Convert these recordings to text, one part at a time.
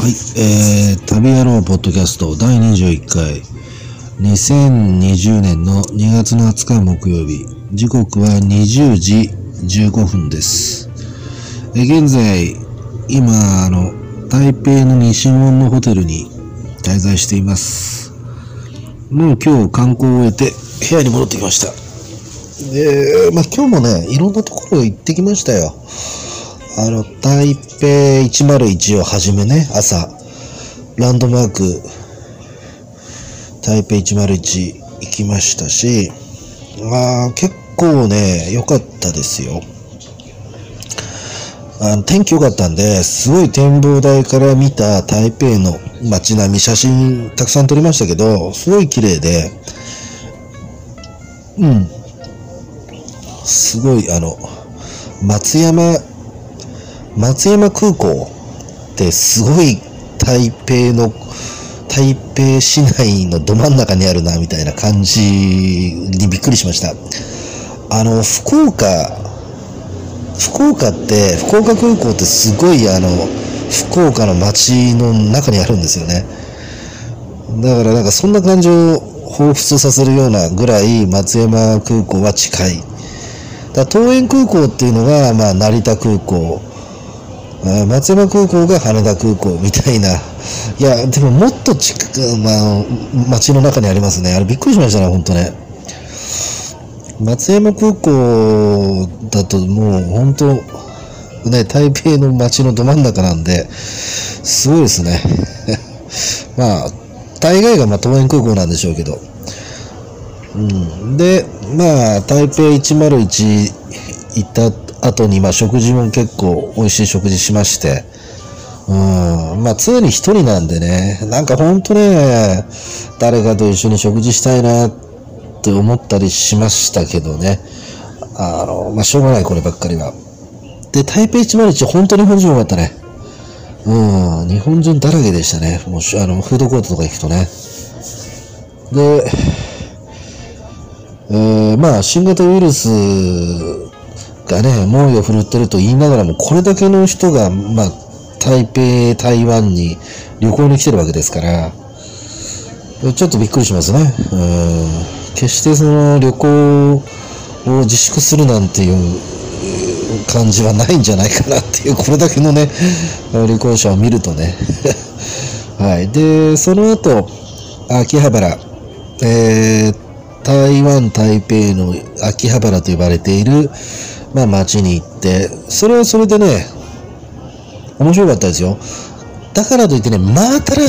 はい、旅野郎ポッドキャスト第21回2020年の2月の20日木曜日、時刻は20時15分です。現在今台北の西門のホテルに滞在しています。もう今日観光を終えて部屋に戻ってきました。今日もね、いろんなところ行ってきましたよ。台北101をはじめね、朝ランドマーク台北101行きましたし、結構ね良かったですよ。天気良かったんで、すごい展望台から見た台北の街並み、写真たくさん撮りましたけど、すごい綺麗で、すごい松山空港ってすごい台北市内のど真ん中にあるなみたいな感じにびっくりしました。福岡空港ってすごい福岡の街の中にあるんですよね。だからなんかそんな感じを彷彿させるようなぐらい松山空港は近い。だから桃園空港っていうのが成田空港、松山空港が羽田空港みたいな。いや、でももっと近く、街の中にありますね。びっくりしましたね、ほんとね。松山空港だともうほんと、ね、台北の街のど真ん中なんで、すごいですね。大概が桃園空港なんでしょうけど。で、台北101行った後に食事も結構美味しい食事しまして、常に一人なんでね、なんかほんとね、誰かと一緒に食事したいなって思ったりしましたけどね。しょうがない、こればっかりは。で、台北101本当に日本人多かったね。日本人だらけでしたね。もうフードコートとか行くとね。で、新型ウイルスがね、猛威を振るってると言いながらも、これだけの人が、台北、台湾に旅行に来てるわけですから、ちょっとびっくりしますね。決して旅行を自粛するなんていう感じはないんじゃないかなっていう、これだけのね、旅行者を見るとね。はい。で、その後、秋葉原、台湾、台北の秋葉原と呼ばれている、街に行って、それはそれでね、面白かったですよ。だからといってね、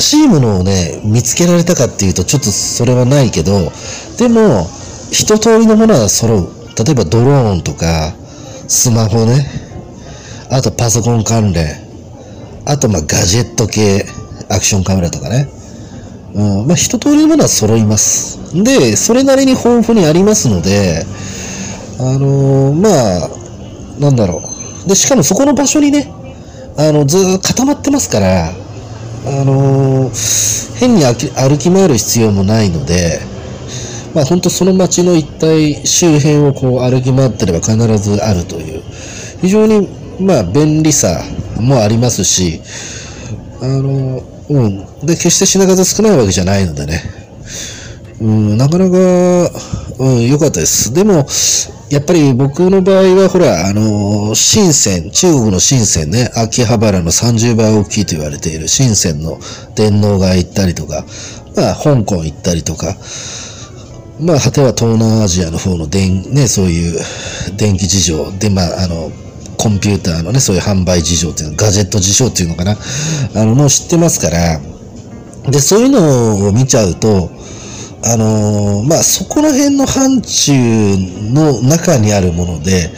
新しいものをね、見つけられたかっていうと、ちょっとそれはないけど、でも、一通りのものは揃う。例えばドローンとか、スマホね、あとパソコン関連、あとガジェット系、アクションカメラとかね。一通りのものは揃います。で、それなりに豊富にありますので、なんだろう。で、しかもそこの場所にね、固まってますから、変に歩き回る必要もないので、ほんとその街の一帯周辺を歩き回ってれば必ずあるという、非常に、便利さもありますし、で、決して品数少ないわけじゃないのでね。なかなか、良かったです。でも、やっぱり僕の場合は、深セン、中国の深センね、秋葉原の30倍大きいと言われている深センの電脳街行ったりとか、香港行ったりとか、果ては東南アジアの方のそういう電気事情で、コンピューターのね、そういう販売事情っていうの、ガジェット事情っていうのかな、もう知ってますから、で、そういうのを見ちゃうと、そこら辺の範疇の中にあるもので、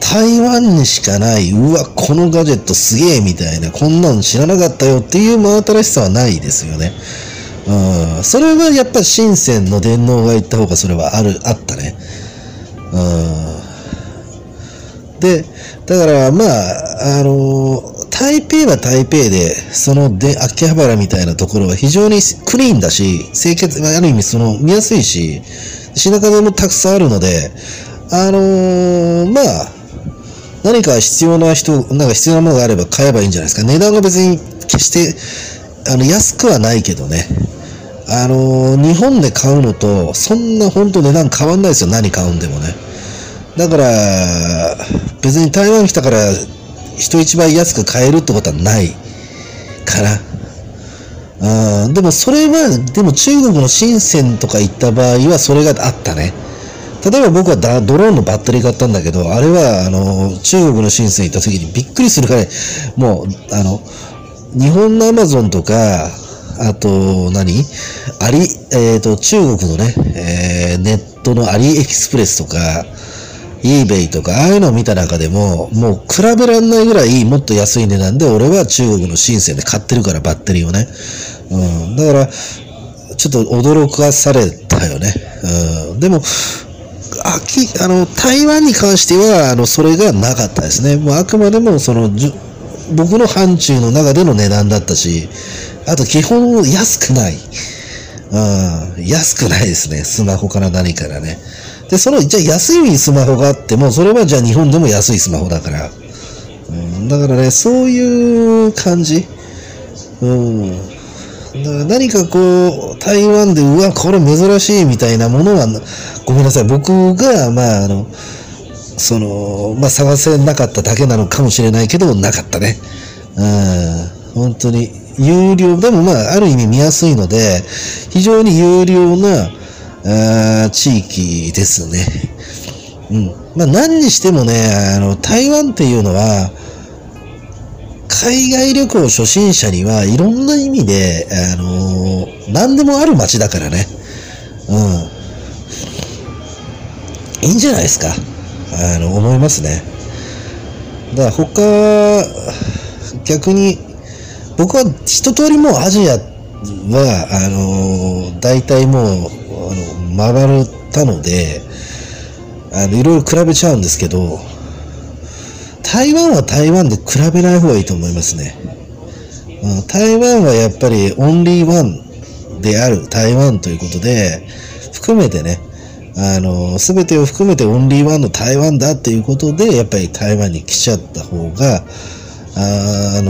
台湾にしかない、このガジェットすげえみたいな、こんなの知らなかったよっていう真新しさはないですよね。それはやっぱり深センの電脳が行った方がそれはあったね。で、だから台北は台北で、秋葉原みたいなところは非常にクリーンだし、清潔、ある意味見やすいし、品数もたくさんあるので、何か必要なものがあれば買えばいいんじゃないですか。値段が別に決して安くはないけどね。日本で買うのと、そんな本当値段変わんないですよ。何買うんでもね。だから、別に台湾来たから、人一倍安く買えるってことはないから。でもそれは、でも中国の深センとか行った場合は、それがあったね。例えば僕はドローンのバッテリー買ったんだけど、あれは、中国の深セン行った時にびっくりするから、もう、日本のアマゾンとか、あと何、中国のね、ネットのアリエキスプレスとか、eBay とか、ああいうのを見た中でも、もう比べらんないぐらいもっと安い値段で、俺は中国の深センで買ってるから、バッテリーをね。だから、ちょっと驚かされたよね。でも、台湾に関しては、それがなかったですね。もうあくまでも、僕の範疇の中での値段だったし、あと基本安くない。安くないですね。スマホから何からね。で、じゃあ安いスマホがあっても、それはじゃあ日本でも安いスマホだから。だからね、そういう感じ。だから何かこう、台湾で、うわ、これ珍しいみたいなものは、ごめんなさい。僕が、探せなかっただけなのかもしれないけど、なかったね。本当に。有料、でもある意味見やすいので、非常に有料な、地域ですね。何にしてもね、台湾っていうのは、海外旅行初心者にはいろんな意味で、何でもある街だからね。いいんじゃないですか。思いますね。だから逆に、僕は一通りもうアジアは、大体もう、回ったので、いろいろ比べちゃうんですけど、台湾は台湾で比べない方がいいと思いますね。台湾はやっぱりオンリーワンである台湾ということで、含めてね、すべてを含めてオンリーワンの台湾だっていうことで、やっぱり台湾に来ちゃった方が、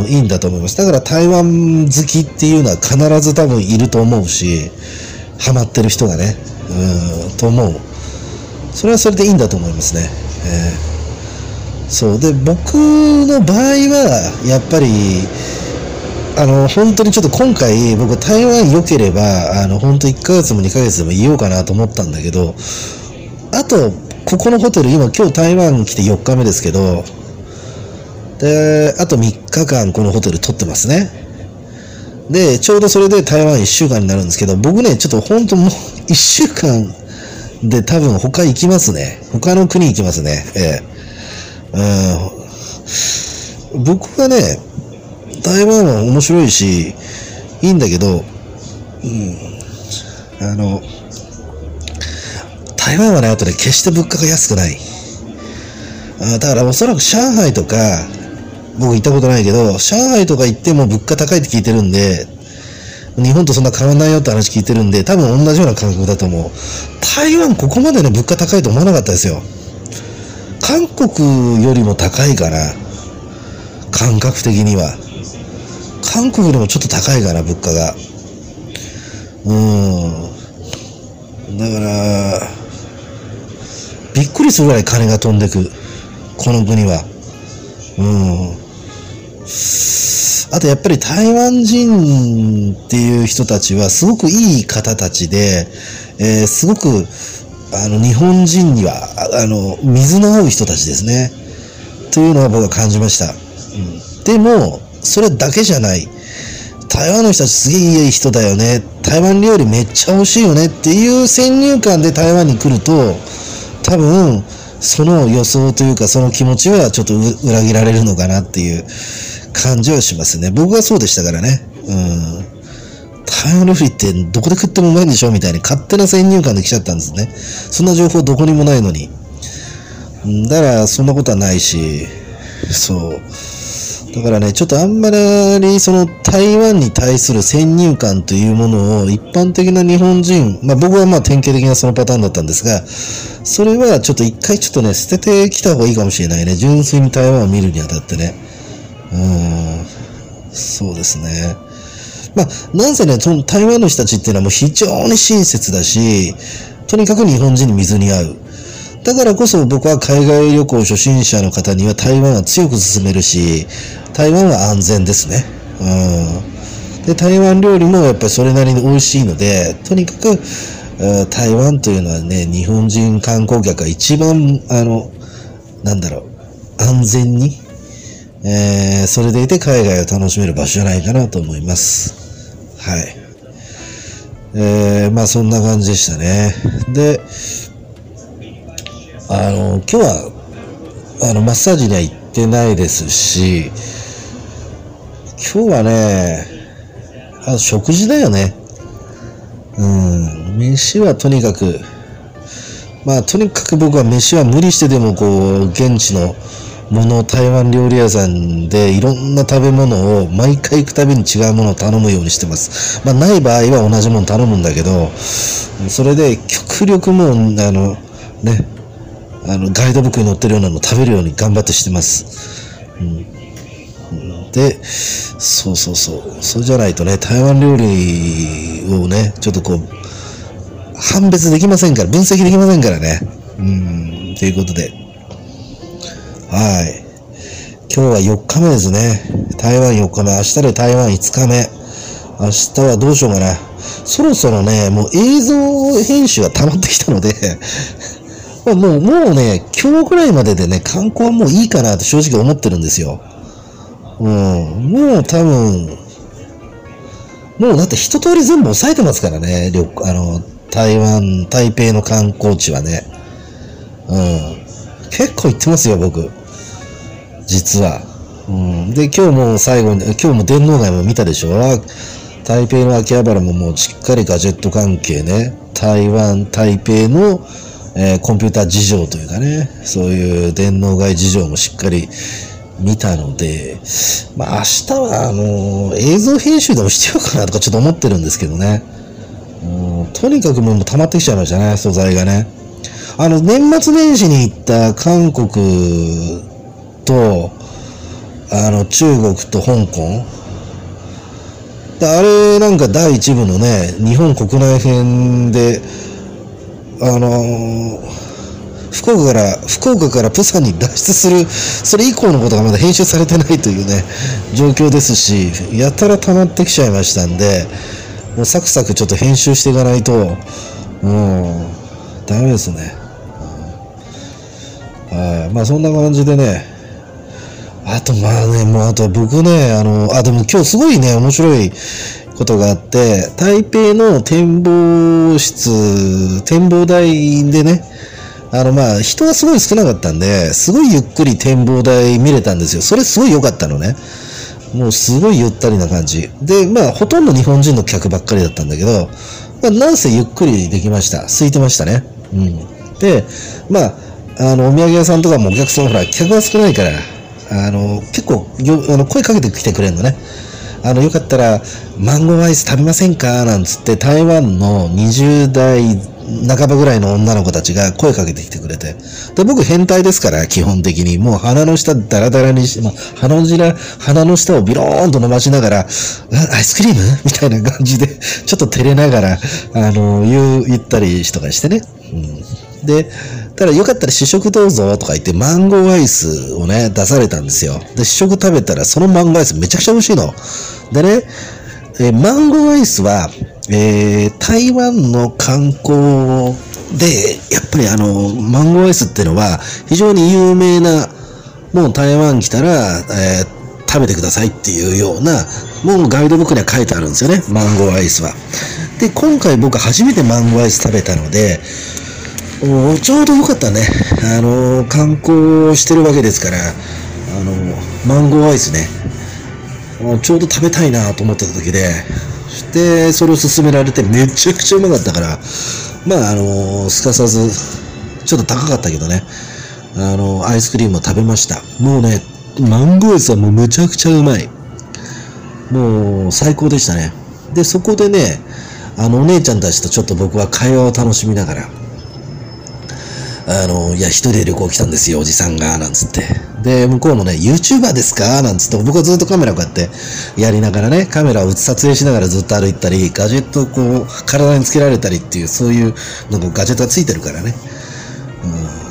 いいんだと思います。だから台湾好きっていうのは必ず多分いると思うし、ハマってる人がね、と思う。それはそれでいいんだと思いますね。そう。で、僕の場合は、やっぱり、本当にちょっと今回、僕台湾良ければ、本当1ヶ月も2ヶ月でもいようかなと思ったんだけど、あと、ここのホテル、今日台湾来て4日目ですけど、で、あと3日間このホテル取ってますね。で、ちょうどそれで台湾1週間になるんですけど、僕ね、ちょっと本当もう1週間で多分他行きますね。他の国行きますね。僕はね、台湾は面白いし、いいんだけど、台湾はね、あとね、決して物価が安くない。だからおそらく上海とか、僕行ったことないけど、上海とか行っても物価高いって聞いてるんで、日本とそんな変わんないよって話聞いてるんで、多分同じような感覚だと思う。台湾ここまでね、物価高いと思わなかったですよ。韓国よりも高いかな。感覚的には。韓国よりもちょっと高いかな、物価が。だから、びっくりするぐらい金が飛んでく。この国は。あとやっぱり台湾人っていう人たちはすごくいい方たちで、すごく日本人には水の合う人たちですね。というのは僕は感じました。でも、それだけじゃない。台湾の人たちすげえいい人だよね。台湾料理めっちゃ美味しいよねっていう先入観で台湾に来ると、多分、その予想というか、その気持ちはちょっと裏切られるのかなっていう感じはしますね。僕はそうでしたからね。台湾料理ってどこで食ってもうまいんでしょみたいに勝手な先入観で来ちゃったんですね。そんな情報どこにもないのに。だから、そんなことはないし、そう。だからね、ちょっとあんまり台湾に対する先入観というものを一般的な日本人、僕は典型的なそのパターンだったんですが、それはちょっと一回ちょっとね、捨ててきた方がいいかもしれないね。純粋に台湾を見るにあたってね。そうですね。まあ、なんせね、台湾の人たちっていうのはもう非常に親切だし、とにかく日本人に水に合う。だからこそ僕は海外旅行初心者の方には台湾は強く勧めるし、台湾は安全ですね。うん。で、台湾料理もやっぱりそれなりに美味しいので、とにかく、台湾というのはね、日本人観光客が一番、安全に、それでいて海外を楽しめる場所じゃないかなと思います。はい。まあそんな感じでしたね。で、今日は、マッサージには行ってないですし、今日はね、食事だよね。飯はとにかく、僕は飯は無理してでも現地のものを台湾料理屋さんでいろんな食べ物を毎回行くたびに違うものを頼むようにしてます。まあない場合は同じもの頼むんだけど、それで極力もう、ガイドブックに載ってるようなのを食べるように頑張ってしてます。で、そうじゃないとね、台湾料理をね、ちょっと判別できませんから、分析できませんからね。ということで。はい。今日は4日目ですね。台湾4日目。明日で台湾5日目。明日はどうしようかな。そろそろね、もう映像編集が溜まってきたので、もうね、今日くらいまででね、観光はもういいかなって正直思ってるんですよ。もう多分、もうだって一通り全部抑えてますからね、台北の観光地はね。結構行ってますよ、僕。実は。で、今日も最後に、今日も電脳街も見たでしょ。台北の秋葉原ももうしっかりガジェット関係ね。台北の、コンピューター事情というかね、そういう電脳街事情もしっかり見たので、まあ明日は映像編集でもしてようかなとかちょっと思ってるんですけどね。とにかくもう溜まってきちゃいましたね、素材がね。年末年始に行った韓国と、中国と香港。で、あれなんか第一部のね、日本国内編で、福岡からプサンに脱出する、それ以降のことがまだ編集されてないというね、状況ですし、やたら溜まってきちゃいましたんで、もうサクサクちょっと編集していかないと、ダメですね。まあそんな感じでね。僕ね、でも今日すごいね、面白いことがあって、台北の展望台でね、人がすごい少なかったんで、すごいゆっくり展望台見れたんですよ。それすごい良かったのね。もうすごいゆったりな感じ。で、ほとんど日本人の客ばっかりだったんだけど、なんせゆっくりできました。空いてましたね。で、お土産屋さんとかもお客さん、客が少ないから、結構、声かけてきてくれるのね。よかったら、マンゴーアイス食べませんかなんつって、台湾の20代半ばぐらいの女の子たちが声かけてきてくれて。で、僕、変態ですから、基本的に。もう鼻の下ダラダラにして、鼻の下をビローンと伸ばしながら、アイスクリームみたいな感じで、ちょっと照れながら、言ったりとかしてね。で、よかったら試食どうぞとか言って、マンゴーアイスをね、出されたんですよ。で、試食食べたら、そのマンゴーアイスめちゃくちゃ美味しいの。でね、マンゴーアイスは、台湾の観光で、やっぱりマンゴーアイスっていうのは、非常に有名な、もう台湾来たら、食べてくださいっていうような、もうガイドブックには書いてあるんですよね、マンゴーアイスは。で、今回僕初めてマンゴーアイス食べたので、ちょうどよかったね。観光してるわけですから、マンゴーアイスね、ちょうど食べたいなと思ってた時で、で、それを勧められてめちゃくちゃうまかったから、すかさず、ちょっと高かったけどね、アイスクリームを食べました。もうね、マンゴーアイスはもうめちゃくちゃうまい。もう最高でしたね。で、そこでね、お姉ちゃんたちとちょっと僕は会話を楽しみながら、いや、一人で旅行来たんですよ、おじさんが、なんつって。で、向こうもね、YouTuber ですかなんつって、僕はずっとカメラをこうやってやりながらね、カメラを撮影しながらずっと歩いたり、ガジェットをこう、体につけられたりっていう、そういう、なんかガジェットがついてるからね。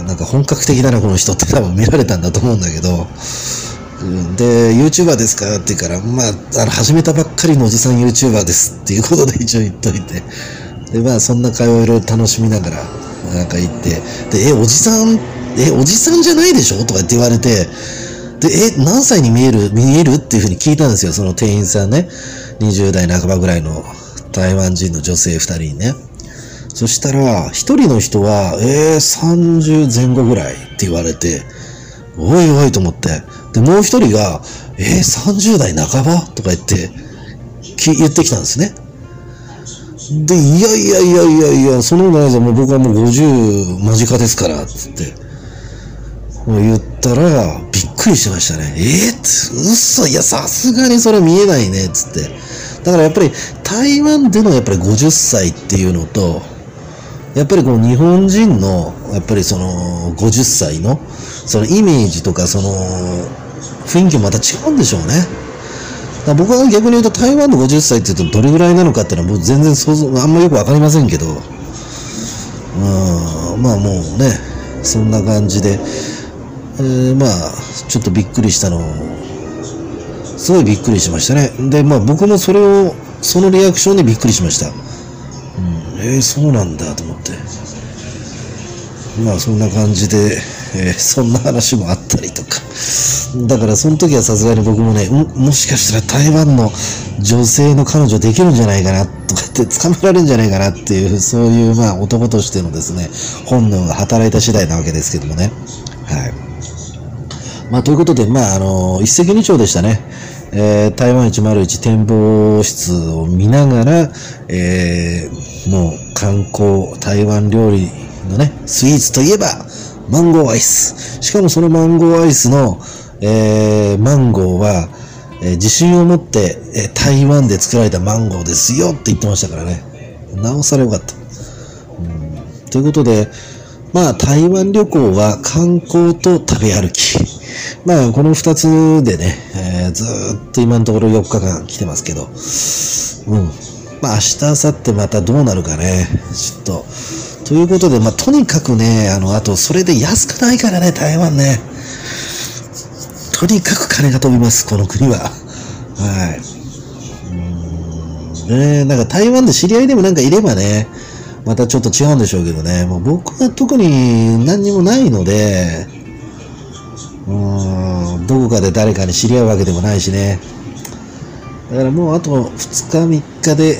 なんか本格的だな、この人って多分見られたんだと思うんだけど。で、YouTuber ですかって言うから、まあ、始めたばっかりのおじさん YouTuber ですっていうことで一応言っといて。で、まあ、そんな会話をいろいろ楽しみながら、なんか言って、で、おじさんじゃないでしょとかって言われて、で、何歳に見えるっていうふうに聞いたんですよ、その店員さんね。20代半ばぐらいの台湾人の女性2人にね。そしたら、1人の人は、30前後ぐらいって言われて、おいおいと思って。で、もう1人が、30代半ばとか言ってきたんですね。で、いや、そのないぞ、もう僕はもう50間近ですから、つって。言ったら、びっくりしましたね。嘘、いや、さすがにそれ見えないね、つって。だからやっぱり、台湾でのやっぱり50歳っていうのと、やっぱりこの日本人の、やっぱりその、50歳の、そのイメージとか、その、雰囲気もまた違うんでしょうね。僕は逆に言うと台湾の50歳って言うとどれぐらいなのかっていうのはもう全然想像、あんまよくわかりませんけど、まあもうね、そんな感じで、まあちょっとびっくりしたのを、すごいびっくりしましたね。で、まあ僕もそのリアクションでびっくりしました。そうなんだと思って。まあそんな感じで、そんな話もあったりとか。だからその時はさすがに僕もね、もしかしたら台湾の女性の彼女できるんじゃないかなとかって掴められるんじゃないかなっていう、そういうまあ男としてのですね、本能が働いた次第なわけですけどもね。はい。まあということで、まあ一石二鳥でしたね。台湾101展望室を見ながら、もう観光、台湾料理のね、スイーツといえば、マンゴーアイス。しかもそのマンゴーアイスの、マンゴーは、自信を持って、台湾で作られたマンゴーですよって言ってましたからね。なおさらよかった。ということで、まあ台湾旅行は観光と食べ歩き。まあこの2つでね、ずーっと今のところ4日間来てますけど。まあ明日、明後日またどうなるかね。ちょっと。ということで、まあ、とにかくね、あと、それで安くないからね、台湾ね。とにかく金が飛びます、この国は。はい。なんか台湾で知り合いでもなんかいればね、またちょっと違うんでしょうけどね、もう僕は特に何にもないので、どこかで誰かに知り合うわけでもないしね。だからもうあと2日、3日で、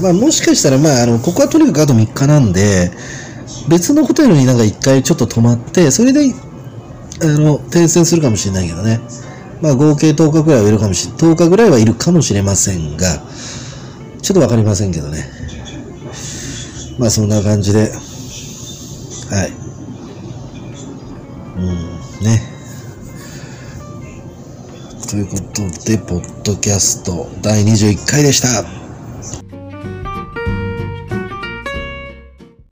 まあもしかしたら、まあ、ここはとにかくあと3日なんで、別のホテルになんか1回ちょっと泊まって、それで、転戦するかもしれないけどね。まあ合計10日ぐらいはいるかもしれ、10日ぐらいはいるかもしれませんが、ちょっとわかりませんけどね。まあそんな感じで、はい。ね。ということで、ポッドキャスト第21回でした。